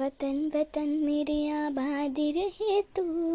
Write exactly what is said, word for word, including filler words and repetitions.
वतन वतन मेरे आबादी रहे तू।